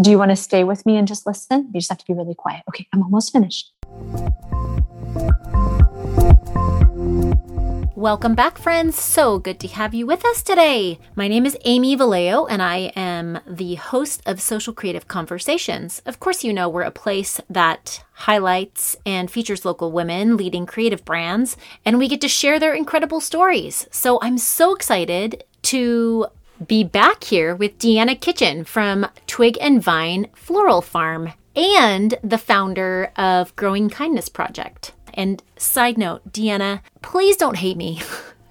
Do you want to stay with me and just listen? You just have to be really quiet. Okay, I'm almost finished. Welcome back, friends. So good to have you with us today. My name is Amy Vallejo, and I am the host of Social Creative Conversations. Of course, you know we're a place that highlights and features local women leading creative brands, and we get to share their incredible stories. So I'm so excited to be back here with Deanna Kitchen from Twig and Vine Floral Farm and the founder of Growing Kindness Project. And side note, Deanna, please don't hate me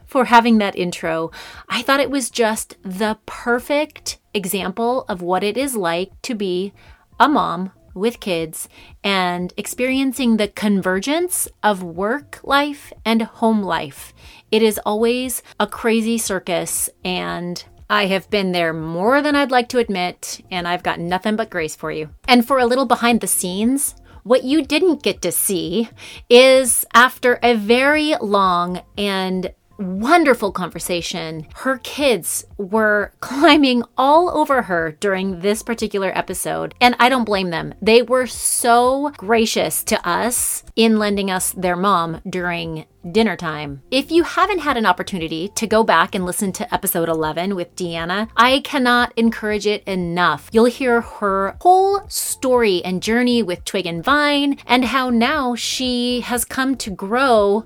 for having that intro. I thought it was just the perfect example of what it is like to be a mom with kids and experiencing the convergence of work life and home life. It is always a crazy circus, and I have been there more than I'd like to admit, and I've got nothing but grace for you. And for a little behind the scenes, what you didn't get to see is after a very long and wonderful conversation, her kids were climbing all over her during this particular episode, and I don't blame them. They were so gracious to us in lending us their mom during dinner time. If you haven't had an opportunity to go back and listen to episode 11 with Deanna, I cannot encourage it enough. You'll hear her whole story and journey with Twig and Vine and how now she has come to grow,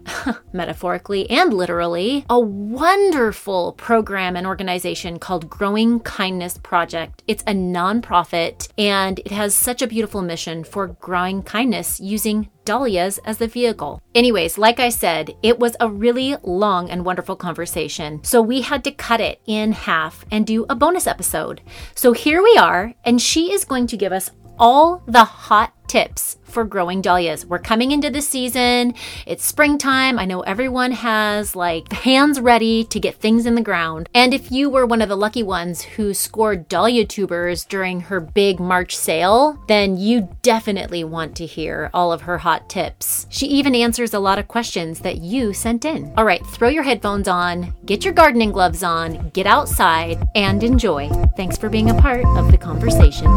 metaphorically and literally, a wonderful program and organization called Growing Kindness Project. It's a nonprofit, and it has such a beautiful mission for growing kindness using dahlias as the vehicle. Anyways, like I said, it was a really long and wonderful conversation, so we had to cut it in half and do a bonus episode. So here we are, and she is going to give us all the hot tips for growing dahlias. We're coming into the season. It's springtime. I know everyone has like hands ready to get things in the ground. And if you were one of the lucky ones who scored dahlia tubers during her big March sale, then you definitely want to hear all of her hot tips. She even answers a lot of questions that you sent in. All right, throw your headphones on, get your gardening gloves on, get outside, and enjoy. Thanks for being a part of the conversation.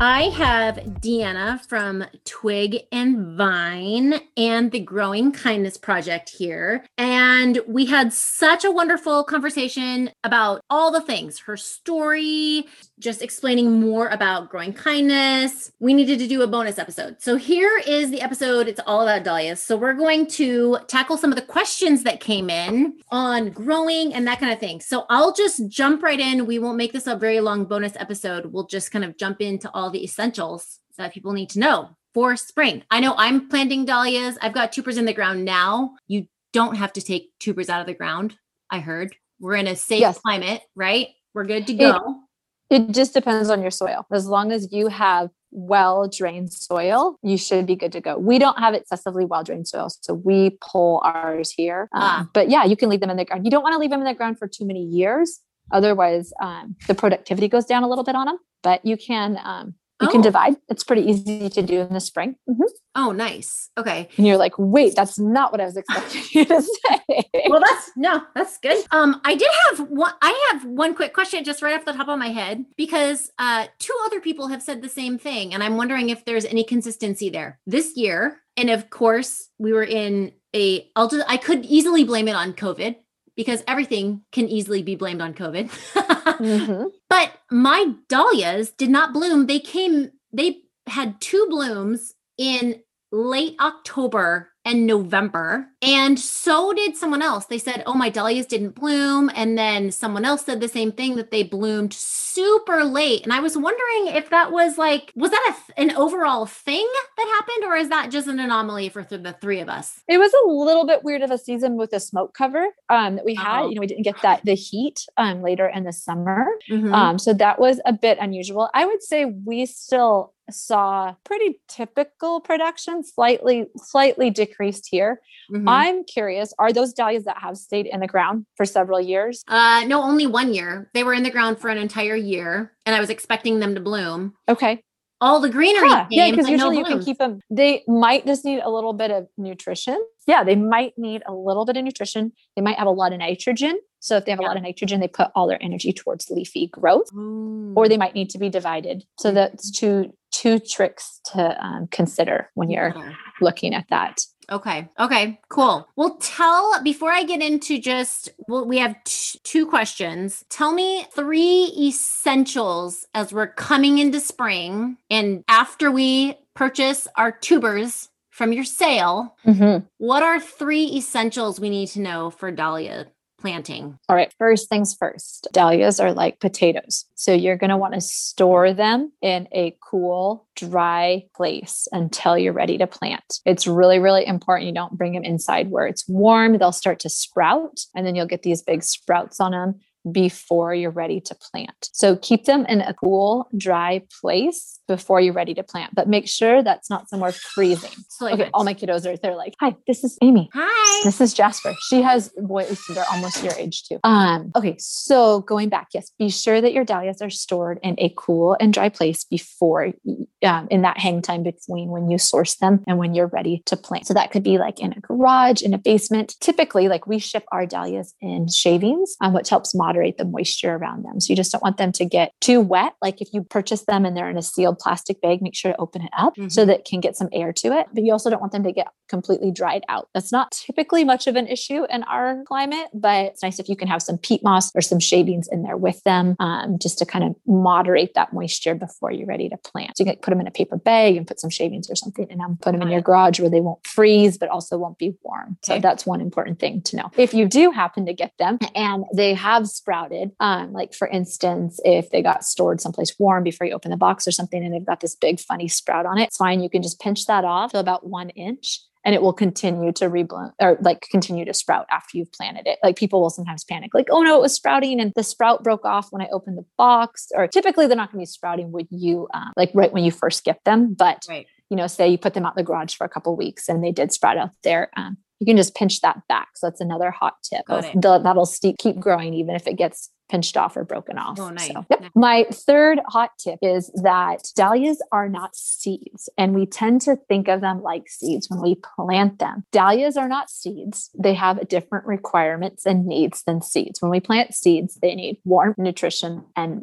I have Deanna from Twig and Vine and the Growing Kindness Project here. And we had such a wonderful conversation about all the things, her story, just explaining more about growing kindness. We needed to do a bonus episode. So here is the episode. It's all about dahlias. So we're going to tackle some of the questions that came in on growing and that kind of thing. So I'll just jump right in. We won't make this a very long bonus episode. We'll just kind of jump into all the essentials that people need to know for spring. I know I'm planting dahlias. I've got tubers in the ground now. You don't have to take tubers out of the ground. I heard we're in a safe climate, right? We're good to go. It just depends on your soil. As long as you have well-drained soil, you should be good to go. We don't have excessively well-drained soil, so we pull ours here. But yeah, you can leave them in the ground. You don't want to leave them in the ground for too many years. Otherwise, the productivity goes down a little bit on them, but you can divide. It's pretty easy to do in the spring. Mm-hmm. Oh, nice. Okay. And you're like, wait, that's not what I was expecting you to say. Well, that's good. I have one quick question just right off the top of my head, because two other people have said the same thing. And I'm wondering if there's any consistency there this year. And of course we were in I could easily blame it on COVID, because everything can easily be blamed on COVID. Mm-hmm. But my dahlias did not bloom. They had two blooms in late October and November. And so did someone else. They said, oh, my dahlias didn't bloom. And then someone else said the same thing, that they bloomed super late. And I was wondering if that was like, was that an overall thing that happened? Or is that just an anomaly for the three of us? It was a little bit weird of a season with the smoke cover that we had. You know, we didn't get the heat later in the summer. Mm-hmm. So that was a bit unusual. I would say we still saw pretty typical production, slightly decreased here. Mm-hmm. I'm curious, are those dahlias that have stayed in the ground for several years? No, only 1 year. They were in the ground for an entire year, and I was expecting them to bloom. Okay. all the greenery. Huh. Yeah, because usually you can keep them. They might just need a little bit of nutrition. Yeah, they might need a little bit of nutrition. They might have a lot of nitrogen. So if they have a lot of nitrogen, they put all their energy towards leafy growth, or they might need to be divided. So that's two tricks to consider when you're looking at that. Okay. Okay, cool. Well, before I get into we have two questions. Tell me three essentials as we're coming into spring and after we purchase our tubers from your sale, what are three essentials we need to know for dahlia planting? All right. First things first, dahlias are like potatoes. So you're going to want to store them in a cool, dry place until you're ready to plant. It's really, really important. You don't bring them inside where it's warm. They'll start to sprout and then you'll get these big sprouts on them before you're ready to plant. So keep them in a cool, dry place before you're ready to plant, but make sure that's not somewhere freezing. Okay, all my kiddos they're like, hi, this is Amy. Hi. This is Jasper. She has boys. They're almost your age too. Okay. So going back, yes, be sure that your dahlias are stored in a cool and dry place before, in that hang time between when you source them and when you're ready to plant. So that could be like in a garage, in a basement. Typically, like we ship our dahlias in shavings, which helps moderate the moisture around them. So you just don't want them to get too wet. Like if you purchase them and they're in a sealed plastic bag, make sure to open it up so that it can get some air to it. But you also don't want them to get completely dried out. That's not typically much of an issue in our climate, but it's nice if you can have some peat moss or some shavings in there with them, just to kind of moderate that moisture before you're ready to plant. So you can put them in a paper bag and put some shavings or something and put them in your garage where they won't freeze, but also won't be warm. Okay. So that's one important thing to know. If you do happen to get them and they have sprouted, like for instance, if they got stored someplace warm before you open the box or something, and they've got this big funny sprout on it, it's fine. You can just pinch that off to about 1 inch. And it will continue to rebloom or like continue to sprout after you've planted it. Like people will sometimes panic, like, oh no, it was sprouting and the sprout broke off when I opened the box. Or typically they're not going to be sprouting when you like right when you first get them. But you know, say you put them out in the garage for a couple of weeks and they did sprout out there. You can just pinch that back. So that's another hot tip. That'll keep growing even if it gets pinched off or broken off. Oh, nice. So, yep. My third hot tip is that dahlias are not seeds. And we tend to think of them like seeds when we plant them. Dahlias are not seeds. They have different requirements and needs than seeds. When we plant seeds, they need warm nutrition and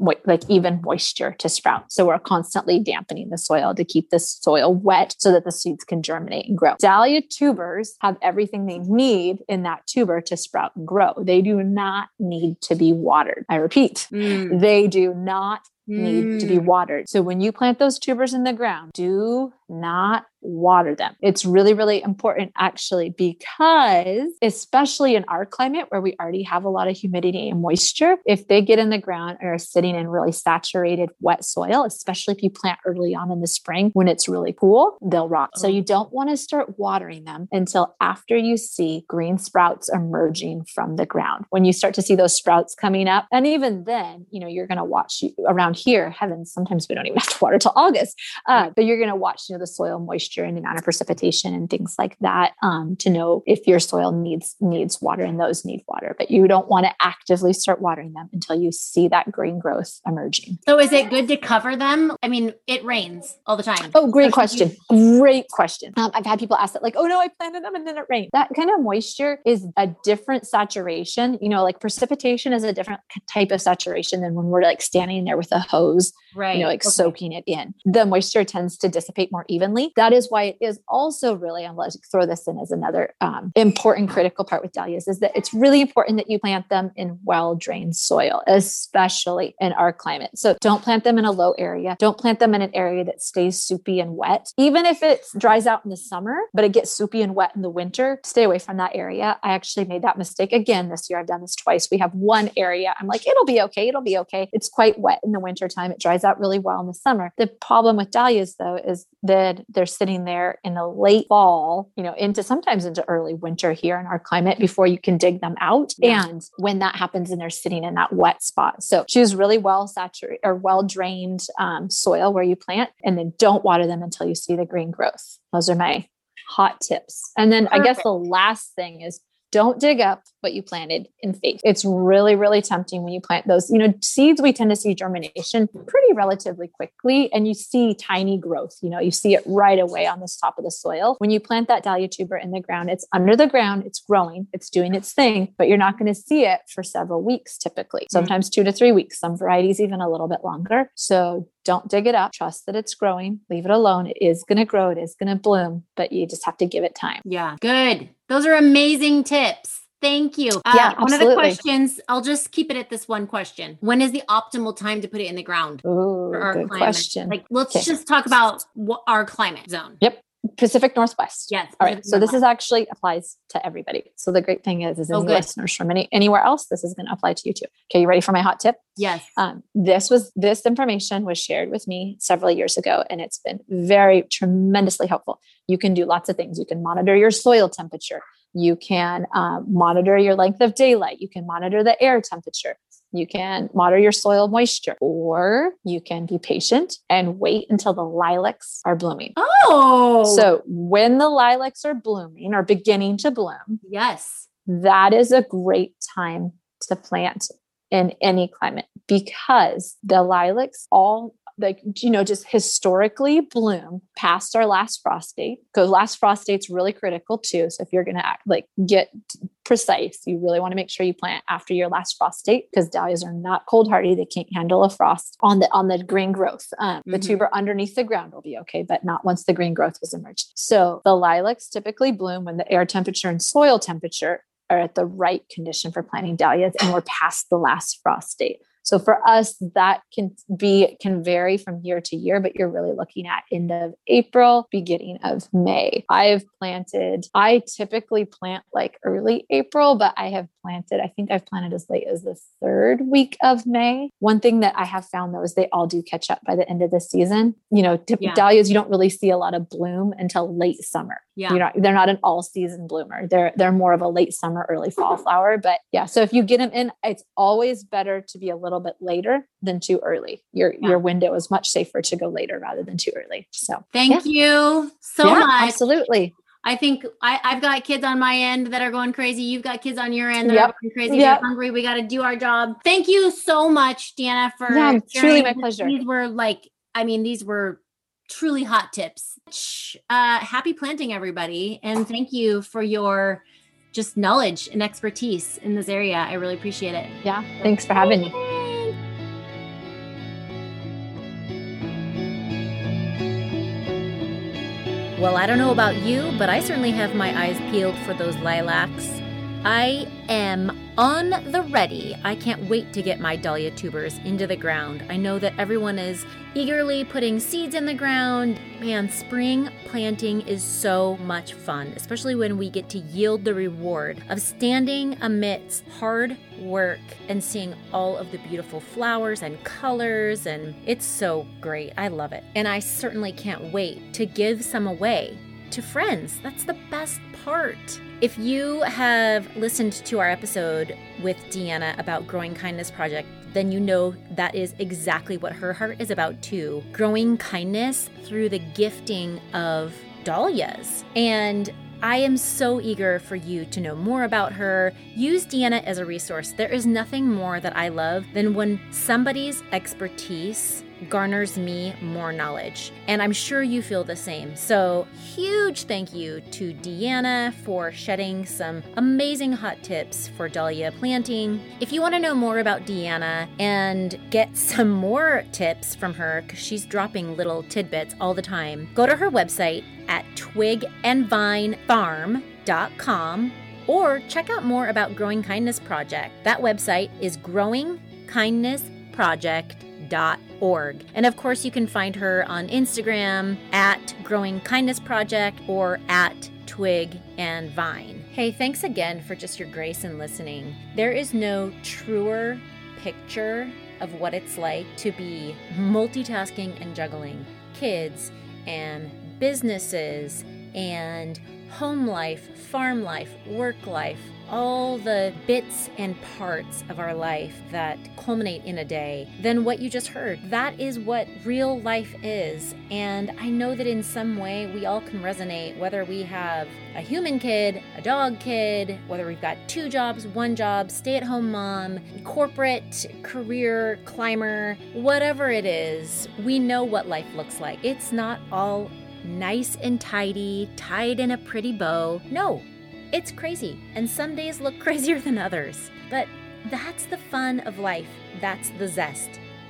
even moisture to sprout. So we're constantly dampening the soil to keep the soil wet so that the seeds can germinate and grow. Dahlia tubers have everything they need in that tuber to sprout and grow. They do not need to be watered. I repeat, they do not need to be watered. So when you plant those tubers in the ground, do not water them. It's really, really important actually, because especially in our climate where we already have a lot of humidity and moisture, if they get in the ground or are sitting in really saturated wet soil, especially if you plant early on in the spring when it's really cool, they'll rot. So you don't want to start watering them until after you see green sprouts emerging from the ground. When you start to see those sprouts coming up, and even then, you know, you're going to watch around here, heavens, sometimes we don't even have to water till August, but you're going to watch, you know, the soil moisture and the amount of precipitation and things like that, to know if your soil needs water, and those need water, but you don't want to actively start watering them until you see that green growth emerging. So is it good to cover them? I mean, it rains all the time. Oh, great question. Great question. I've had people ask that, like, oh no, I planted them and then it rained. That kind of moisture is a different saturation, you know, like precipitation is a different type of saturation than when we're like standing there with a hose, you know, like soaking it in. The moisture tends to dissipate more evenly. That is why it is also really, I'm going to throw this in as another important critical part with dahlias, is that it's really important that you plant them in well-drained soil, especially in our climate. So don't plant them in a low area. Don't plant them in an area that stays soupy and wet. Even if it dries out in the summer, but it gets soupy and wet in the winter, stay away from that area. I actually made that mistake again this year. I've done this twice. We have one area. I'm like, it'll be okay. It'll be okay. It's quite wet in the wintertime. It dries out really well in the summer. The problem with dahlias though, is that they're sitting there in the late fall, you know, sometimes into early winter here in our climate before you can dig them out. Yeah. And when that happens, and they're sitting in that wet spot. So choose really well saturated or well-drained soil where you plant, and then don't water them until you see the green growth. Those are my hot tips. And then I guess the last thing is don't dig up what you planted in faith. It's really, really tempting when you plant those, seeds. We tend to see germination pretty relatively quickly, and you see tiny growth, you see it right away on the top of the soil. When you plant that dahlia tuber in the ground, it's under the ground, it's growing, it's doing its thing, but you're not going to see it for several weeks, typically, sometimes 2 to 3 weeks, some varieties, even a little bit longer. So don't dig it up. Trust that it's growing. Leave it alone. It is going to grow. It is going to bloom, but you just have to give it time. Yeah. Good. Those are amazing tips. Thank you. One of the questions, I'll just keep it at this one question. When is the optimal time to put it in the ground? Ooh, for our good climate? Question. Let's just talk about our climate zone. Yep. Pacific Northwest. Yes. Pacific All right. Northwest. So this is actually applies to everybody. So the great thing is the listeners from anywhere else, this is going to apply to you too. Okay. You ready for my hot tip? Yes. This information was shared with me several years ago, and it's been very tremendously helpful. You can do lots of things. You can monitor your soil temperature. You can monitor your length of daylight. You can monitor the air temperature. You can monitor your soil moisture, or you can be patient and wait until the lilacs are blooming. Oh, so when the lilacs are blooming or beginning to bloom, yes, that is a great time to plant in any climate, because the lilacs just historically bloom past our last frost date, because last frost date's really critical too. So if you're going to get precise, you really want to make sure you plant after your last frost date, because dahlias are not cold hardy. They can't handle a frost on the green growth. The tuber underneath the ground will be okay, but not once the green growth has emerged. So the lilacs typically bloom when the air temperature and soil temperature are at the right condition for planting dahlias, and we're past the last frost date. So for us, that can vary from year to year, but you're really looking at end of April, beginning of May. I typically plant early April, but I think I've planted as late as the third week of May. One thing that I have found though, is they all do catch up by the end of the season. Dahlias, you don't really see a lot of bloom until late summer. Yeah. They're not an all season bloomer. They're more of a late summer, early fall flower, but yeah. So if you get them in, it's always better to be a little bit later than too early. Your window is much safer to go later rather than too early. So thank you so much. Absolutely. I think I've got kids on my end that are going crazy. You've got kids on your end that are going crazy. They're hungry. We got to do our job. Thank you so much, Deanna, for sharing. Truly my pleasure. These were truly hot tips. Happy planting, everybody. And thank you for your just knowledge and expertise in this area. I really appreciate it. Yeah. Thanks for having me. Well, I don't know about you, but I certainly have my eyes peeled for those lilacs. I am on the ready. I can't wait to get my dahlia tubers into the ground. I know that everyone is eagerly putting seeds in the ground. Man, spring planting is so much fun, especially when we get to yield the reward of standing amidst hard work and seeing all of the beautiful flowers and colors, and it's so great. I love it. And I certainly can't wait to give some away to friends. That's the best part. If you have listened to our episode with Deanna about Growing Kindness Project, then you know that is exactly what her heart is about too. Growing kindness through the gifting of dahlias. And I am so eager for you to know more about her. Use Deanna as a resource. There is nothing more that I love than when somebody's expertise garners me more knowledge. And I'm sure you feel the same. So huge thank you to Deanna for shedding some amazing hot tips for dahlia planting. If you want to know more about Deanna and get some more tips from her, because she's dropping little tidbits all the time, go to her website at twigandvinefarm.com, or check out more about Growing Kindness Project. That website is growingkindnessproject.org. And of course, you can find her on Instagram at Growing Kindness Project or at Twig and Vine. Hey, thanks again for just your grace and listening. There is no truer picture of what it's like to be multitasking and juggling kids and businesses and home life, farm life, work life, all the bits and parts of our life that culminate in a day than what you just heard. That is what real life is. And I know that in some way we all can resonate, whether we have a human kid, a dog kid, whether we've got two jobs, one job, stay-at-home mom, corporate career climber, whatever it is, we know what life looks like. It's not all nice and tidy, tied in a pretty bow. No, it's crazy. And some days look crazier than others. But that's the fun of life. That's the zest.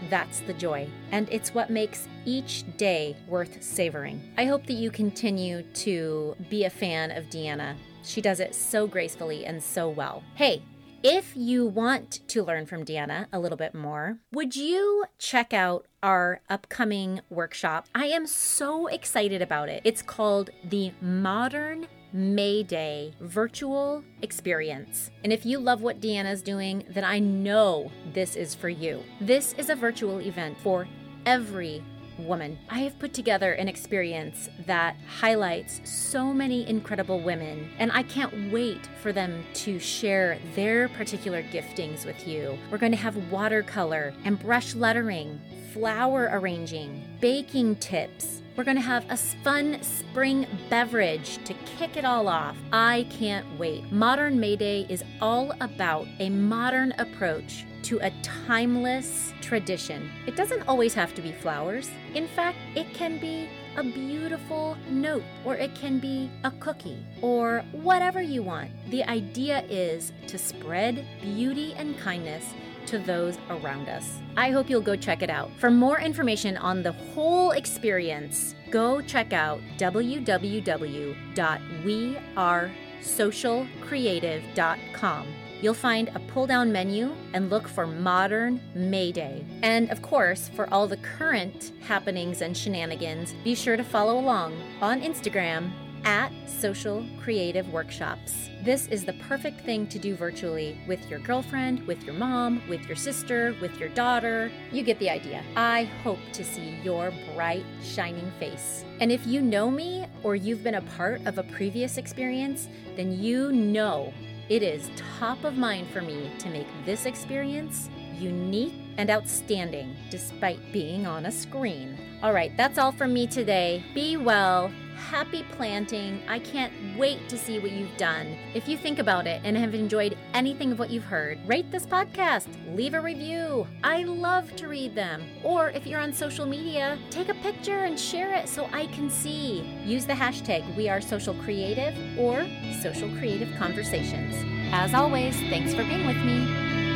That's the joy. And it's what makes each day worth savoring. I hope that you continue to be a fan of Deanna. She does it so gracefully and so well. Hey, if you want to learn from Deanna a little bit more, would you check out our upcoming workshop? I am so excited about it. It's called the Modern May Day Virtual Experience. And if you love what Deanna's doing, then I know this is for you. This is a virtual event for every woman. I have put together an experience that highlights so many incredible women, and I can't wait for them to share their particular giftings with you. We're going to have watercolor and brush lettering, flower arranging, baking tips. We're going to have a fun spring beverage to kick it all off. I can't wait. Modern May Day is all about a modern approach to a timeless tradition. It doesn't always have to be flowers. In fact, it can be a beautiful note, or it can be a cookie, or whatever you want. The idea is to spread beauty and kindness to those around us. I hope you'll go check it out. For more information on the whole experience, go check out www.wearesocialcreative.com. You'll find a pull-down menu and look for Modern May Day. And of course, for all the current happenings and shenanigans, be sure to follow along on Instagram at Social Creative Workshops. This is the perfect thing to do virtually with your girlfriend, with your mom, with your sister, with your daughter. You get the idea. I hope to see your bright, shining face. And if you know me, or you've been a part of a previous experience, then you know it is top of mind for me to make this experience unique and outstanding, despite being on a screen. All right, that's all from me today. Be well. Happy planting. I can't wait to see what you've done. If you think about it and have enjoyed anything of what you've heard, rate this podcast, leave a review. I love to read them. Or if you're on social media, take a picture and share it so I can see. Use the hashtag #WeAreSocialCreative or Social Creative Conversations. As always, thanks for being with me,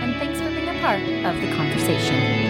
and thanks for being a part of the conversation.